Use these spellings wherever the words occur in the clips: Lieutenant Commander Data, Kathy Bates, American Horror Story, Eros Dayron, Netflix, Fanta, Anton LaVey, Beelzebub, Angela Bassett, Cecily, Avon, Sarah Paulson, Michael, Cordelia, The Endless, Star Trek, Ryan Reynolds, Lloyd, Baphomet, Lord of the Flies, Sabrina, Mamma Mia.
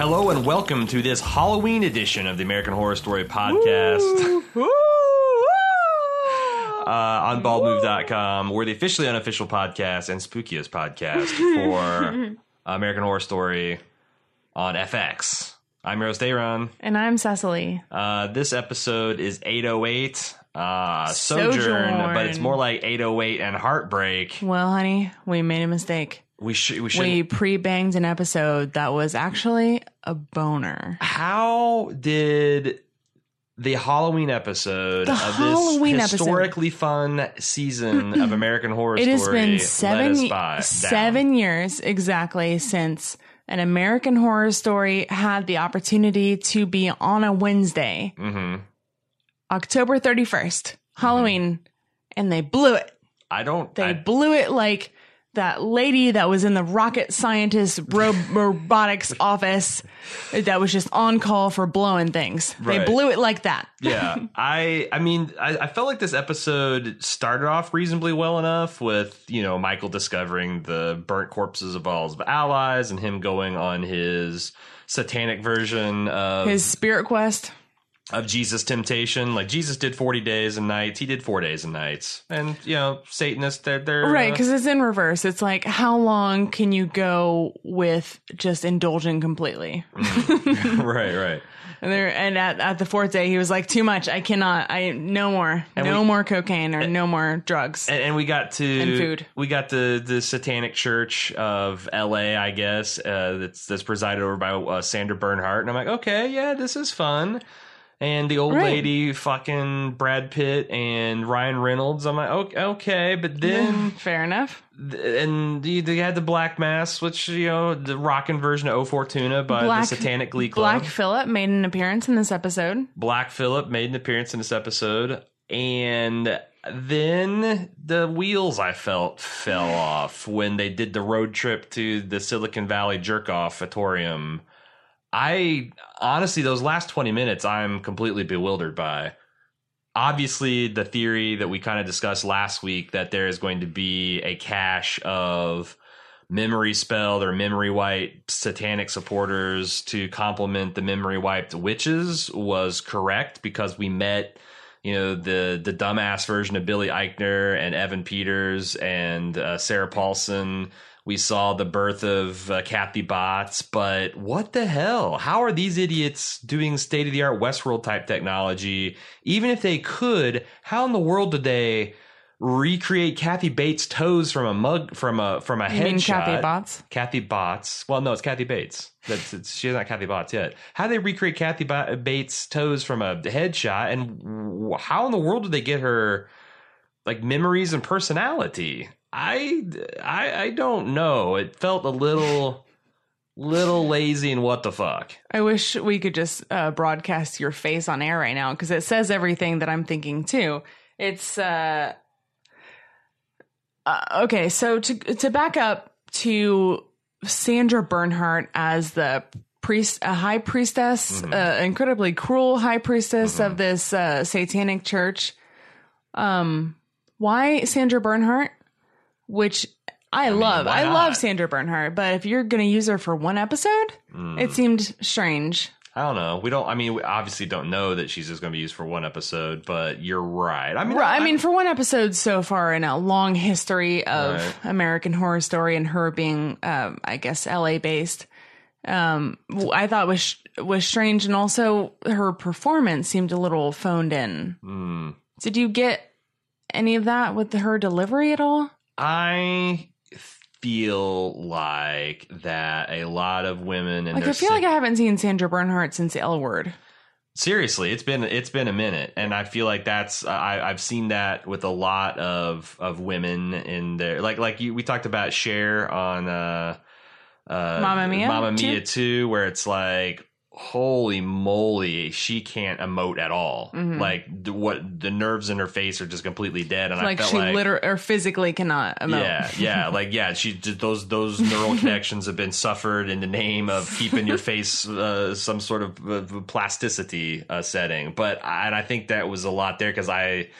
Hello and welcome to this Halloween edition of the American Horror Story podcast. On BaldMove.com. We're the officially unofficial podcast and spookiest podcast for American Horror Story on FX. I'm Eros Dayron. And I'm Cecily. This episode is 808. Sojourn, but it's more like 808 and heartbreak. Well, honey, we made a mistake. We pre-banged an episode that was actually a boner. How did the Halloween episode of this historically fun season of American Horror Story has been seven years exactly since an American Horror Story had the opportunity to be on a Wednesday, October 31st, Halloween, and they blew it. They blew it like that lady that was in the rocket scientist robotics office that was just on call for blowing things. Right. They blew it like that. Yeah. I mean, I felt like this episode started off reasonably well enough with, you know, Michael discovering the burnt corpses of all his allies and him going on his satanic version of his spirit quest. Of Jesus' temptation. Like, Jesus did 40 days and nights. He did 4 days and nights. And, you know, Satanists, they're right, because it's in reverse. It's like, how long can you go with just indulging completely? Right. And at the fourth day, he was like, too much. I cannot. No more cocaine or no more drugs. And we got to... And food. We got the Satanic Church of L.A., I guess, that's presided over by Sandra Bernhard. And I'm like, okay, yeah, this is fun. And the old lady, fucking Brad Pitt and Ryan Reynolds. I'm like, okay, but then... Fair enough. And they had the Black Mass, which, you know, the rockin' version of O Fortuna by the Satanic Glee Club. Black Phillip made an appearance in this episode. And then the wheels, I felt, fell off when they did the road trip to the Silicon Valley Jerk-Off-atorium. I honestly, those last 20 minutes, I'm completely bewildered by. Obviously, the theory that we kind of discussed last week that there is going to be a cache of memory spelled or memory wiped satanic supporters to complement the memory wiped witches was correct, because we met, you know, the dumbass version of Billy Eichner and Evan Peters and Sarah Paulson. We saw the birth of Kathy Bates, but what the hell? How are these idiots doing state-of-the-art Westworld-type technology? Even if they could, how in the world did they recreate Kathy Bates' toes from a mug, from a headshot? You mean Kathy Bates? Kathy Bates. Well, no, it's Kathy Bates. She's not Kathy Bates yet. How did they recreate Kathy Bates' toes from a headshot, and how in the world did they get her like memories and personality? I don't know. It felt a little lazy and what the fuck. I wish we could just broadcast your face on air right now, because it says everything that I'm thinking too. It's okay. So to back up to Sandra Bernhard as the priest, a high priestess, incredibly cruel high priestess of this satanic church. Why Sandra Bernhard? Which I love Sandra Bernhard, but if you're going to use her for one episode, it seemed strange. I don't know. We obviously don't know that she's just going to be used for one episode, but you're right. I mean, for one episode so far in a long history of American Horror Story and her being, I guess, LA based, I thought was strange. And also her performance seemed a little phoned in. Did you get any of that with her delivery at all? I feel like that a lot of women and like I feel like I haven't seen Sandra Bernhard since the L Word. Seriously, it's been a minute, and I feel like that's I've seen that with a lot of women in there. We talked about Cher on Mamma Mia 2, where it's like, holy moly, she can't emote at all. Like the nerves in her face are just completely dead, and I felt like she literally or physically cannot emote. She those neural connections have been suffered in the name of keeping your face some sort of plasticity setting. But I think that was a lot there, because I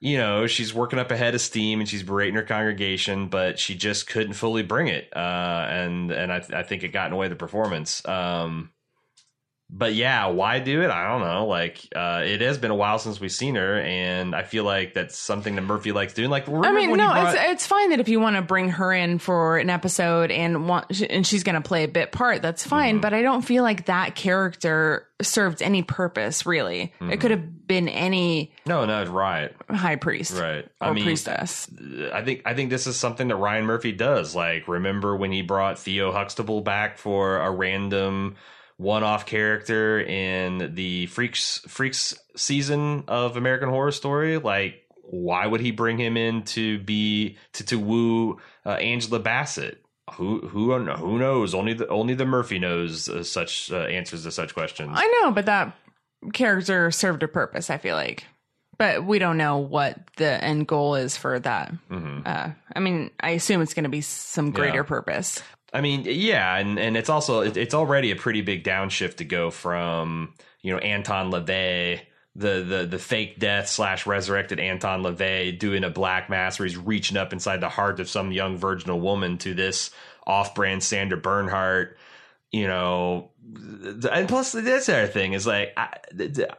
you know, she's working up a head of steam and she's berating her congregation, but she just couldn't fully bring it. And I think it got in the way of the performance. But yeah, why do it? I don't know. Like, it has been a while since we've seen her, and I feel like that's something that Murphy likes doing. Like, I mean, no, it's fine that if you want to bring her in for an episode and she's going to play a bit part, that's fine. Mm-hmm. But I don't feel like that character served any purpose, really. Mm-hmm. It could have been any high priest, right? I mean, priestess. I think this is something that Ryan Murphy does. Like, remember when he brought Theo Huxtable back for a random one-off character in the Freaks season of American Horror Story? Like, why would he bring him in to woo Angela Bassett? Who knows? Only the Murphy knows such answers to such questions. I know, but that character served a purpose, I feel like. But we don't know what the end goal is for that. Mm-hmm. I mean, I assume it's going to be some greater purpose. I mean, yeah, and it's also it's already a pretty big downshift to go from, you know, Anton LaVey, the fake death / resurrected Anton LaVey doing a black mass where he's reaching up inside the heart of some young virginal woman, to this off-brand Sandra Bernhard, you know. And plus, this other thing is like,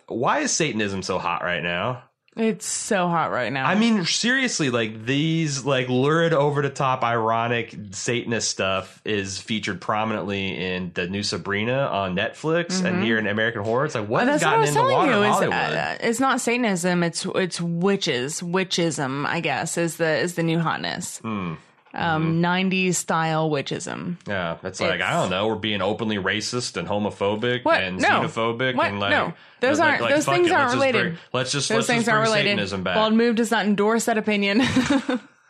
why is Satanism so hot right now? It's so hot right now. I mean, seriously, like, these like lurid, over the top, ironic Satanist stuff is featured prominently in the new Sabrina on Netflix, mm-hmm. and here in American Horror. It's like, what has gotten in the water in Hollywood? It's not Satanism. It's witches. Witchism, I guess, is the new hotness. Mm. Mm-hmm. 90s style witchism. Yeah, that's like, I don't know, we're being openly racist and homophobic and xenophobic and like, no, those aren't like, those things aren't related. Let's just bring Satanism back. Bald Move does not endorse that opinion.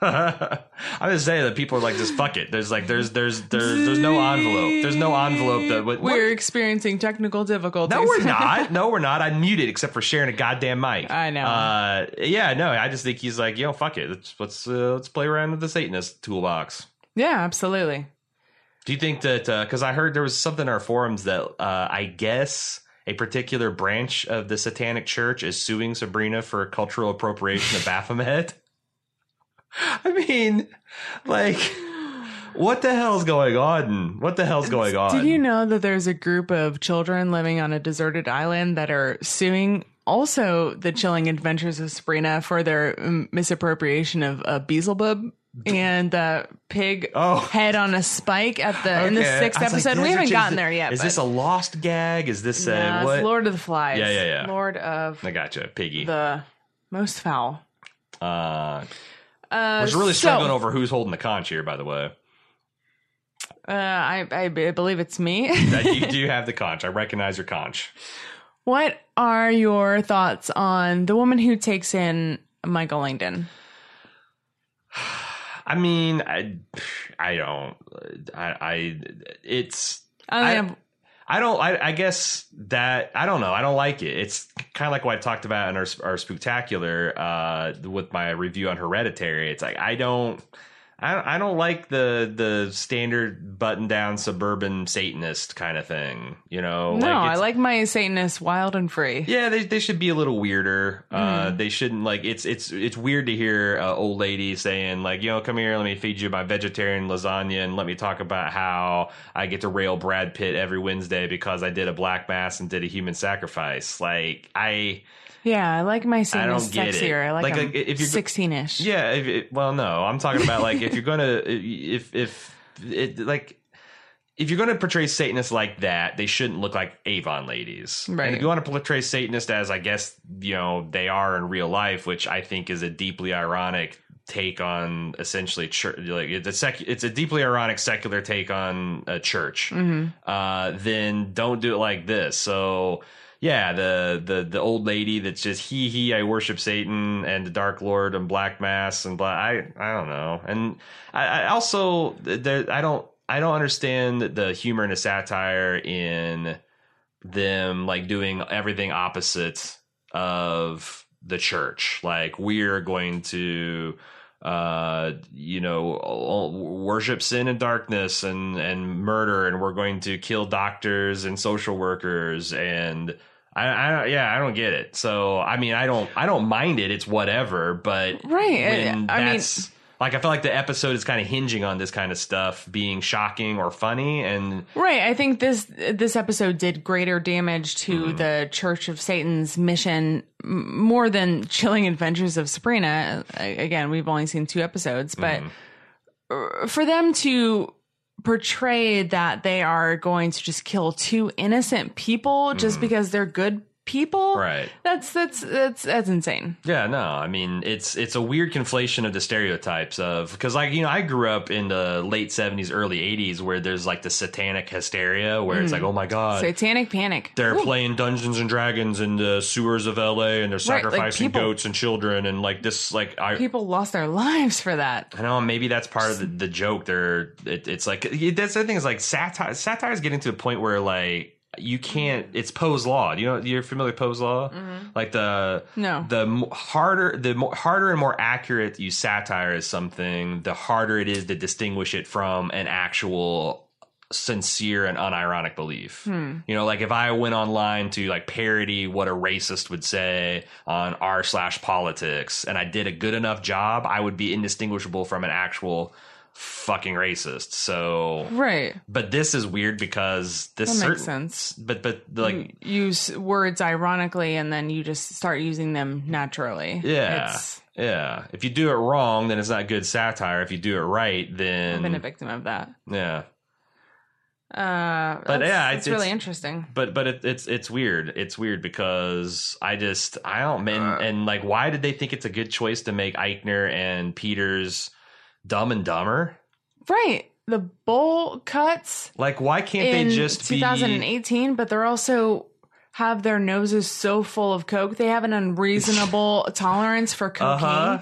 I'm just saying that people are like, just fuck it. There's like, there's no envelope. There's no envelope that we're experiencing technical difficulties. No, we're not. I'm muted except for sharing a goddamn mic. I know. Yeah, no. I just think he's like, yo, fuck it. Let's play around with the Satanist toolbox. Yeah, absolutely. Do you think that? Because I heard there was something in our forums that I guess a particular branch of the Satanic Church is suing Sabrina for cultural appropriation of Baphomet. I mean, like, what the hell's going on? Did you know that there's a group of children living on a deserted island that are suing also the Chilling Adventures of Sabrina for their misappropriation of Beelzebub and the pig head on a spike in the 6th episode? Like, we haven't gotten there yet. Is this a lost gag? Is this what? It's Lord of the Flies. Yeah. Lord of... I gotcha. Piggy. The most foul. We're really struggling over who's holding the conch here, by the way. I believe it's me. You do have the conch. I recognize your conch. What are your thoughts on the woman who takes in Michael Langdon? I mean, I don't know. I don't like it. It's kind of like what I talked about in our spooktacular with my review on Hereditary. It's like, I don't like the standard button down suburban Satanist kind of thing. You know, no, I like my Satanists wild and free. Yeah, they should be a little weirder. They shouldn't, like, it's weird to hear an old lady saying like, yo, come here, let me feed you my vegetarian lasagna and let me talk about how I get to rail Brad Pitt every Wednesday because I did a black mass and did a human sacrifice. Like, I like my Satanist sexier. I like them if you're 16-ish. Yeah, I'm talking about like if you're going to portray Satanists like that, they shouldn't look like Avon ladies. Right. And if you want to portray Satanists as, I guess, you know, they are in real life, which I think is a deeply ironic take on essentially church. Like, it's a deeply ironic secular take on a church. Mm-hmm. Then don't do it like this. So. Yeah, the old lady that's just I worship Satan and the Dark Lord and Black Mass and blah. I don't know, and I also don't understand the humor and the satire in them, like doing everything opposite of the church. Like, we're going to worship sin and darkness and murder, and we're going to kill doctors and social workers and I don't get it. So I mean, I don't mind it. It's whatever. But right, I feel like the episode is kind of hinging on this kind of stuff being shocking or funny, and right. I think this episode did greater damage to the Church of Satan's mission more than Chilling Adventures of Sabrina. Again, we've only seen 2 episodes, but for them to portray that they are going to just kill 2 innocent people just because they're good people, right? That's insane. Yeah, no, I mean it's a weird conflation of the stereotypes of, because I grew up in the late 70s, early 80s, where there's like the satanic hysteria, where it's like, oh my god, satanic panic. They're playing Dungeons and Dragons in the sewers of LA, and they're sacrificing goats and children, and like this, like people lost their lives for that. I know, maybe that's part of the joke. It's like that's the thing, is like satire is getting to the point where like, you can't, it's Poe's Law. You're familiar with Poe's Law? Mm-hmm. Like the harder and more accurate you satirize something, the harder it is to distinguish it from an actual sincere and unironic belief. Like if I went online to like parody what a racist would say on r/politics, and I did a good enough job, I would be indistinguishable from an actual fucking racist. So right, but this is weird because this makes sense, but like you use words ironically and then you just start using them naturally. Yeah, if you do it wrong, then it's not good satire. If you do it right, then I've been a victim of that. It's really interesting, but it's weird because I don't, and why did they think it's a good choice to make Eichner and Peters Dumb and Dumber? Right. The bowl cuts. Like, why can't they just be 2018, but they're also have their noses so full of coke, they have an unreasonable tolerance for cocaine.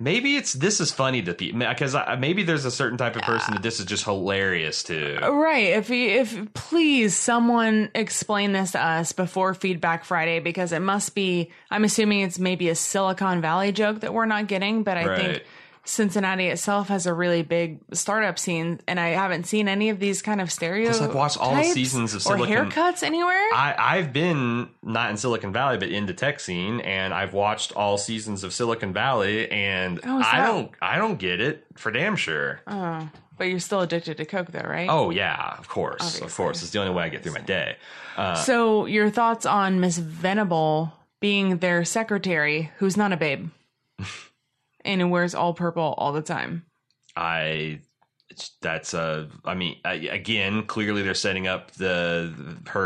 Maybe this is funny to people, because maybe there's a certain type of person that this is just hilarious to. Right. If please someone explain this to us before Feedback Friday, because it must be, I'm assuming it's maybe a Silicon Valley joke that we're not getting, but I think Cincinnati itself has a really big startup scene, and I haven't seen any of these kind of stereotypes. Just like watch all seasons of Silicon Valley. Or haircuts anywhere? I've been not in Silicon Valley, but in the tech scene, and I've watched all seasons of Silicon Valley, and I don't get it for damn sure. Oh, but you're still addicted to coke, though, right? Oh yeah, of course, obviously. Of course. It's the only way I get through my day. So your thoughts on Miss Venable being their secretary, who's not a babe? And it wears all purple all the time. Again, clearly they're setting up her.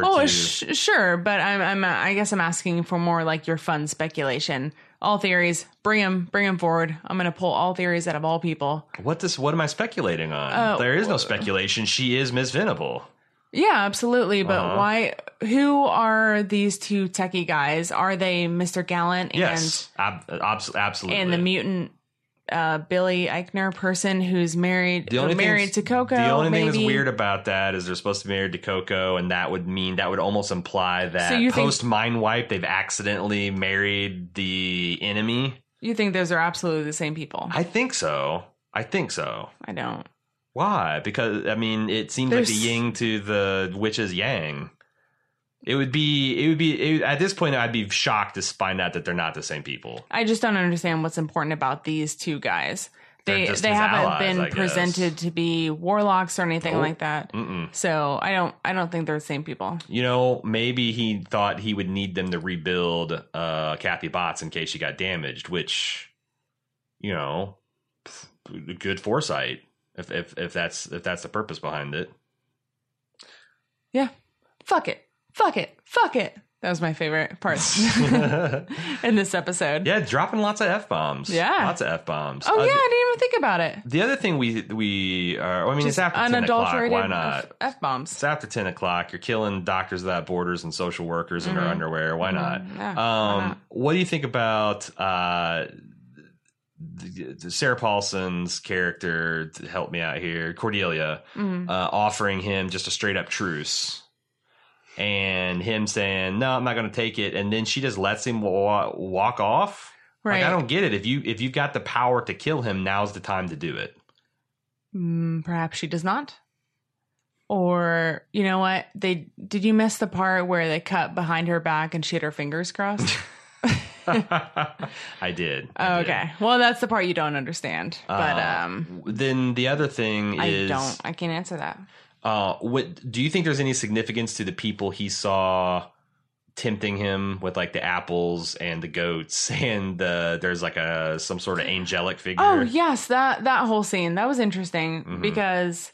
Oh, sure. But I guess I'm asking for more like your fun speculation. All theories, bring them forward. I'm going to pull all theories out of all people. What am I speculating on? There is no speculation. She is Miss Venable. Yeah, absolutely. But why? Who are these 2 techie guys? Are they Mr. Gallant? And, yes, absolutely. And the mutant Billy Eichner person who's married. Married to Coco. The only thing that's weird about that is they're supposed to be married to Coco, and that would almost imply that post mind wipe they've accidentally married the enemy. You think those are absolutely the same people? I think so. I don't. Why? Because, it seems like the yin to the witch's yang. At this point, I'd be shocked to find out that they're not the same people. I just don't understand what's important about these 2 guys. They haven't been presented to be warlocks or anything like that. Mm-mm. So I don't think they're the same people. Maybe he thought he would need them to rebuild Kathy Bates in case she got damaged, which, good foresight. If that's the purpose behind it. Yeah. Fuck it. That was my favorite part in this episode. Yeah, dropping lots of F-bombs. Yeah. Lots of F-bombs. Oh, yeah, I didn't even think about it. The other thing it's after 10 o'clock. Why not? F-bombs. It's after 10 o'clock. You're killing Doctors Without Borders and social workers in their underwear. Why not? Yeah, why not? What do you think about... Sarah Paulson's character, to help me out here, Cordelia, offering him just a straight up truce, and him saying, "No, I'm not going to take it," and then she just lets him walk off. Right? Like, I don't get it. If you've got the power to kill him, now's the time to do it. Perhaps she does not. Or, you know what? Did you miss the part where they cut behind her back and she had her fingers crossed? I did. I okay. Did. Well, that's the part you don't understand. But then the other thing is... I can't answer that. Do you think there's any significance to the people he saw tempting him with, like, the apples and the goats, and there's like some sort of angelic figure? Oh, yes. That whole scene. That was interesting because...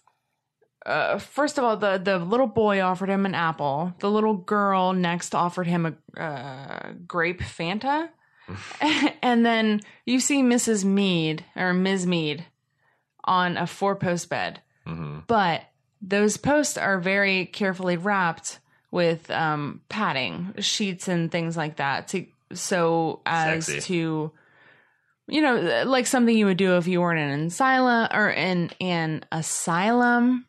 first of all, the little boy offered him an apple. The little girl next offered him a grape Fanta. And then you see Mrs. Mead or Ms. Mead on a 4-post bed. Mm-hmm. But those posts are very carefully wrapped with padding, sheets and things like that. So as Sexy. To, you know, like something you would do if you weren't in an asylum or in an asylum.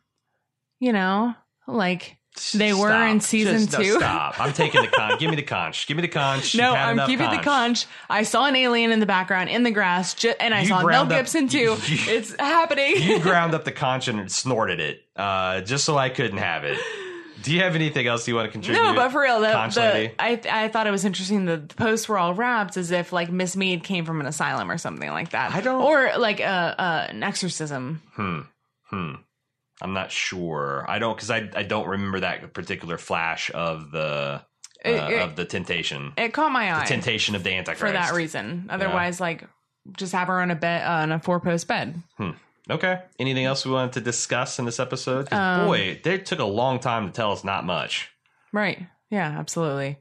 You know, like they were in season two. No, stop. I'm taking the conch. Give me the conch. Give me the conch. No, I'm keeping the conch. I saw an alien in the background in the grass, and I saw Mel Gibson too. It's happening. You ground up the conch and snorted it just so I couldn't have it. Do you have anything else you want to contribute? No, but for real, I thought it was interesting that the posts were all wrapped as if, like, Miss Mead came from an asylum or something like that. Or like an exorcism. I'm not sure. I don't, because I don't remember that particular flash of the temptation. It caught my eye. The temptation of the Antichrist. For that reason. Otherwise, just have her on a 4-post bed. Okay. Anything else we wanted to discuss in this episode? Boy, they took a long time to tell us not much. Right. Yeah, absolutely.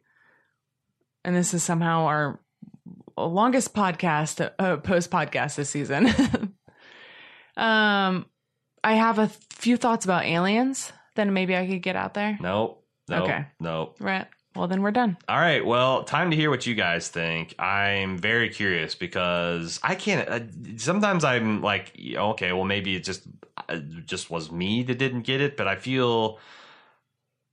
And this is somehow our longest podcast, post-podcast this season. I have a few thoughts about aliens. Then maybe I could get out there. No. Okay. No. Right. Well, then we're done. All right. Well, time to hear what you guys think. I'm very curious because I can't. Sometimes I'm like, okay, well, maybe it just was me that didn't get it. But I feel,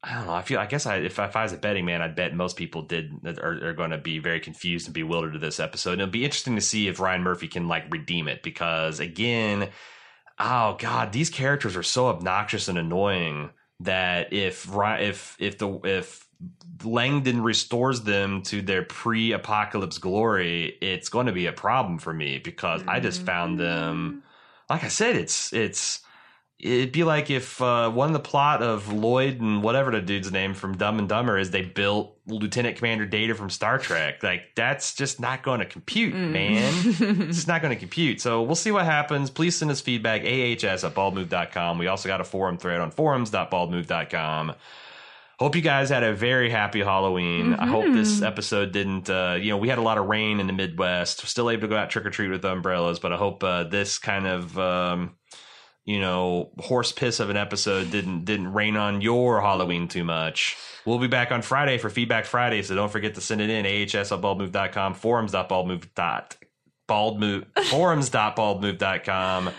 I don't know. I guess if I was a betting man, I'd bet most people are going to be very confused and bewildered to this episode. And it'll be interesting to see if Ryan Murphy can, like, redeem it because, again, oh God, these characters are so obnoxious and annoying that if Langdon restores them to their pre-apocalypse glory, it's going to be a problem for me because I just found them. Like I said, it'd be like if one of the plot of Lloyd and whatever the dude's name from Dumb and Dumber is, they built Lieutenant Commander Data from Star Trek. Like, that's just not going to compute, man. It's just not going to compute. So we'll see what happens. Please send us feedback, ahs@baldmove.com. We also got a forum thread on forums.baldmove.com. Hope you guys had a very happy Halloween. I hope this episode didn't, we had a lot of rain in the Midwest. We're still able to go out trick-or-treat with umbrellas, but I hope this kind of... horse piss of an episode didn't rain on your Halloween too much. We'll be back on Friday for Feedback Friday, so don't forget to send it in. ahs@baldmove.com, forums.baldmove.com.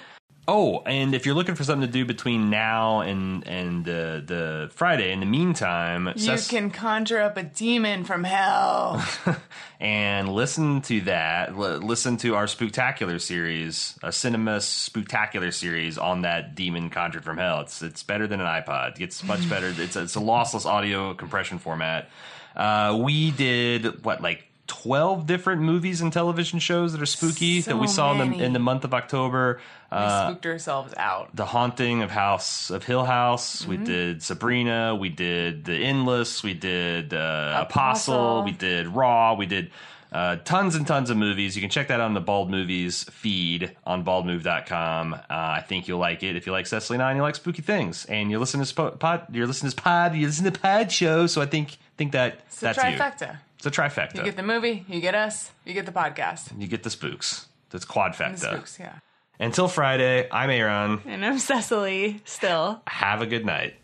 Oh, and if you're looking for something to do between now and the Friday, in the meantime... You can conjure up a demon from hell. And listen to that. Listen to our Spooktacular series, a cinema Spooktacular series on that demon conjured from hell. It's better than an iPod. It gets much better. It's a lossless audio compression format. We did, 12 different movies and television shows that are spooky that we saw in the month of October. We spooked ourselves out. The Haunting of Hill House. Mm-hmm. We did Sabrina. We did The Endless. We did Apostle. We did Raw. We did tons and tons of movies. You can check that on the Bald Movies feed on baldmove.com. I think you'll like it. If you like Cecily 9, you like spooky things, and you listen to Pod Show. So I think that's you. Trifecta. It's a trifecta. You get the movie, you get us, you get the podcast. You get the spooks. That's quadfecta. The spooks, yeah. Until Friday, I'm Aaron. And I'm Cecily, still. Have a good night.